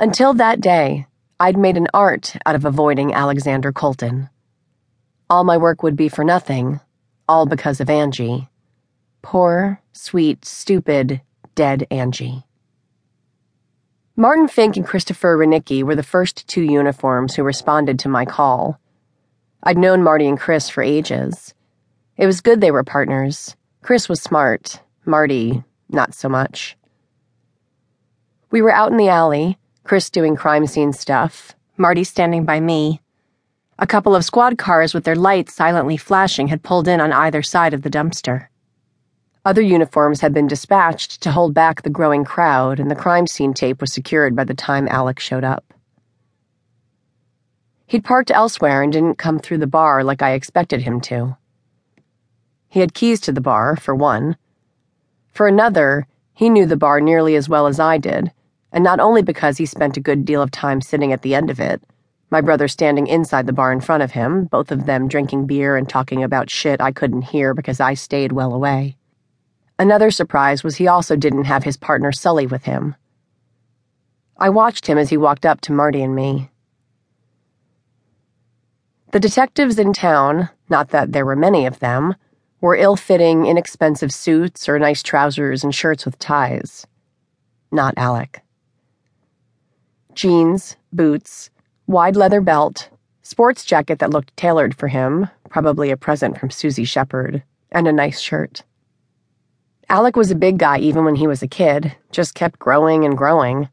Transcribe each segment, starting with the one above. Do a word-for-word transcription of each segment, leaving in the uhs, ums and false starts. Until that day, I'd made an art out of avoiding Alexander Colton. All my work would be for nothing, all because of Angie. Poor, sweet, stupid, dead Angie. Martin Fink and Christopher Reinicki were the first two uniforms who responded to my call. I'd known Marty and Chris for ages. It was good they were partners. Chris was smart. Marty, not so much. We were out in the alley, Chris doing crime scene stuff, Marty standing by me. A couple of squad cars with their lights silently flashing had pulled in on either side of the dumpster. Other uniforms had been dispatched to hold back the growing crowd, and the crime scene tape was secured by the time Alec showed up. He'd parked elsewhere and didn't come through the bar like I expected him to. He had keys to the bar, for one. For another, he knew the bar nearly as well as I did, and not only because he spent a good deal of time sitting at the end of it, my brother standing inside the bar in front of him, both of them drinking beer and talking about shit I couldn't hear because I stayed well away. Another surprise was he also didn't have his partner Sully with him. I watched him as he walked up to Marty and me. The detectives in town, not that there were many of them, were ill-fitting, inexpensive suits or nice trousers and shirts with ties. Not Alec. Jeans, boots, wide leather belt, sports jacket that looked tailored for him, probably a present from Susie Shepherd, and a nice shirt. Alec was a big guy even when he was a kid, just kept growing and growing.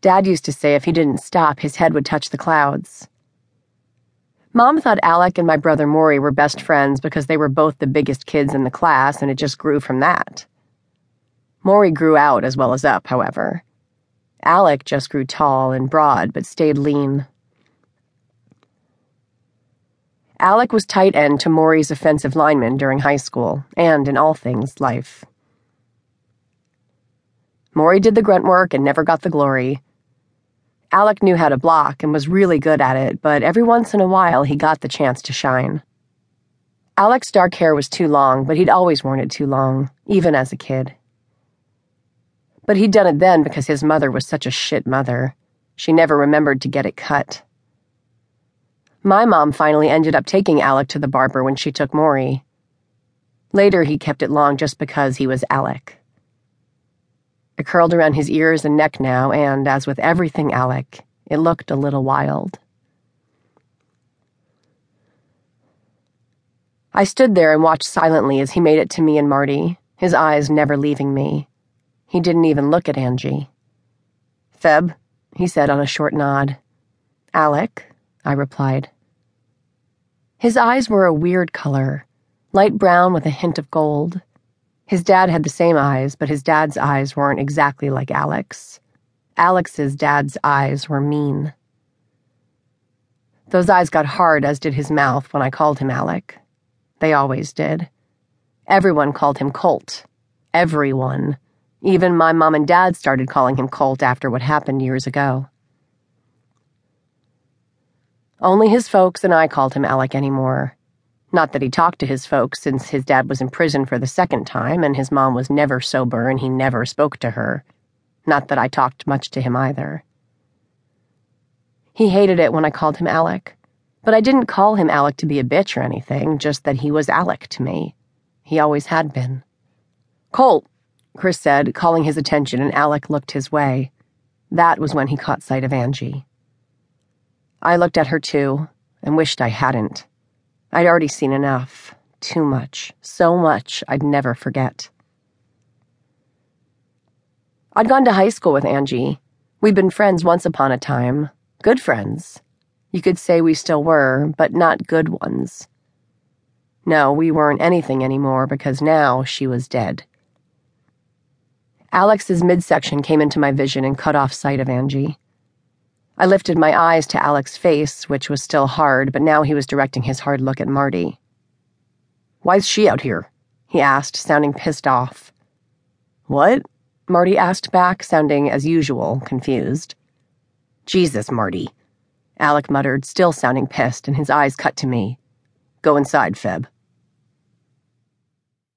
Dad used to say if he didn't stop, his head would touch the clouds. Mom thought Alec and my brother Maury were best friends because they were both the biggest kids in the class, and it just grew from that. Maury grew out as well as up, however. Alec just grew tall and broad, but stayed lean. Alec was tight end to Maury's offensive lineman during high school, and in all things, life. Maury did the grunt work and never got the glory. Alec knew how to block and was really good at it, but every once in a while he got the chance to shine. Alec's dark hair was too long, but he'd always worn it too long, even as a kid. But he'd done it then because his mother was such a shit mother. She never remembered to get it cut. My mom finally ended up taking Alec to the barber when she took Maury. Later, he kept it long just because he was Alec. It curled around his ears and neck now, and, as with everything Alec, it looked a little wild. I stood there and watched silently as he made it to me and Marty, his eyes never leaving me. He didn't even look at Angie. "Feb," he said on a short nod. "Alec," I replied. His eyes were a weird color, light brown with a hint of gold. His dad had the same eyes, but his dad's eyes weren't exactly like Alec's. Alex's dad's eyes were mean. Those eyes got hard, as did his mouth, when I called him Alec. They always did. Everyone called him Colt. Everyone. Even my mom and dad started calling him Colt after what happened years ago. Only his folks and I called him Alec anymore. Not that he talked to his folks, since his dad was in prison for the second time and his mom was never sober and he never spoke to her. Not that I talked much to him either. He hated it when I called him Alec, but I didn't call him Alec to be a bitch or anything, just that he was Alec to me. He always had been. "Colt," Chris said, calling his attention, and Alec looked his way. That was when he caught sight of Angie. I looked at her, too, and wished I hadn't. I'd already seen enough. Too much. So much I'd never forget. I'd gone to high school with Angie. We'd been friends once upon a time. Good friends. You could say we still were, but not good ones. No, we weren't anything anymore, because now she was dead. Alex's midsection came into my vision and cut off sight of Angie. I lifted my eyes to Alec's face, which was still hard, but now he was directing his hard look at Marty. "Why's she out here?" he asked, sounding pissed off. "What?" Marty asked back, sounding, as usual, confused. "Jesus, Marty," Alec muttered, still sounding pissed, and his eyes cut to me. "Go inside, Feb."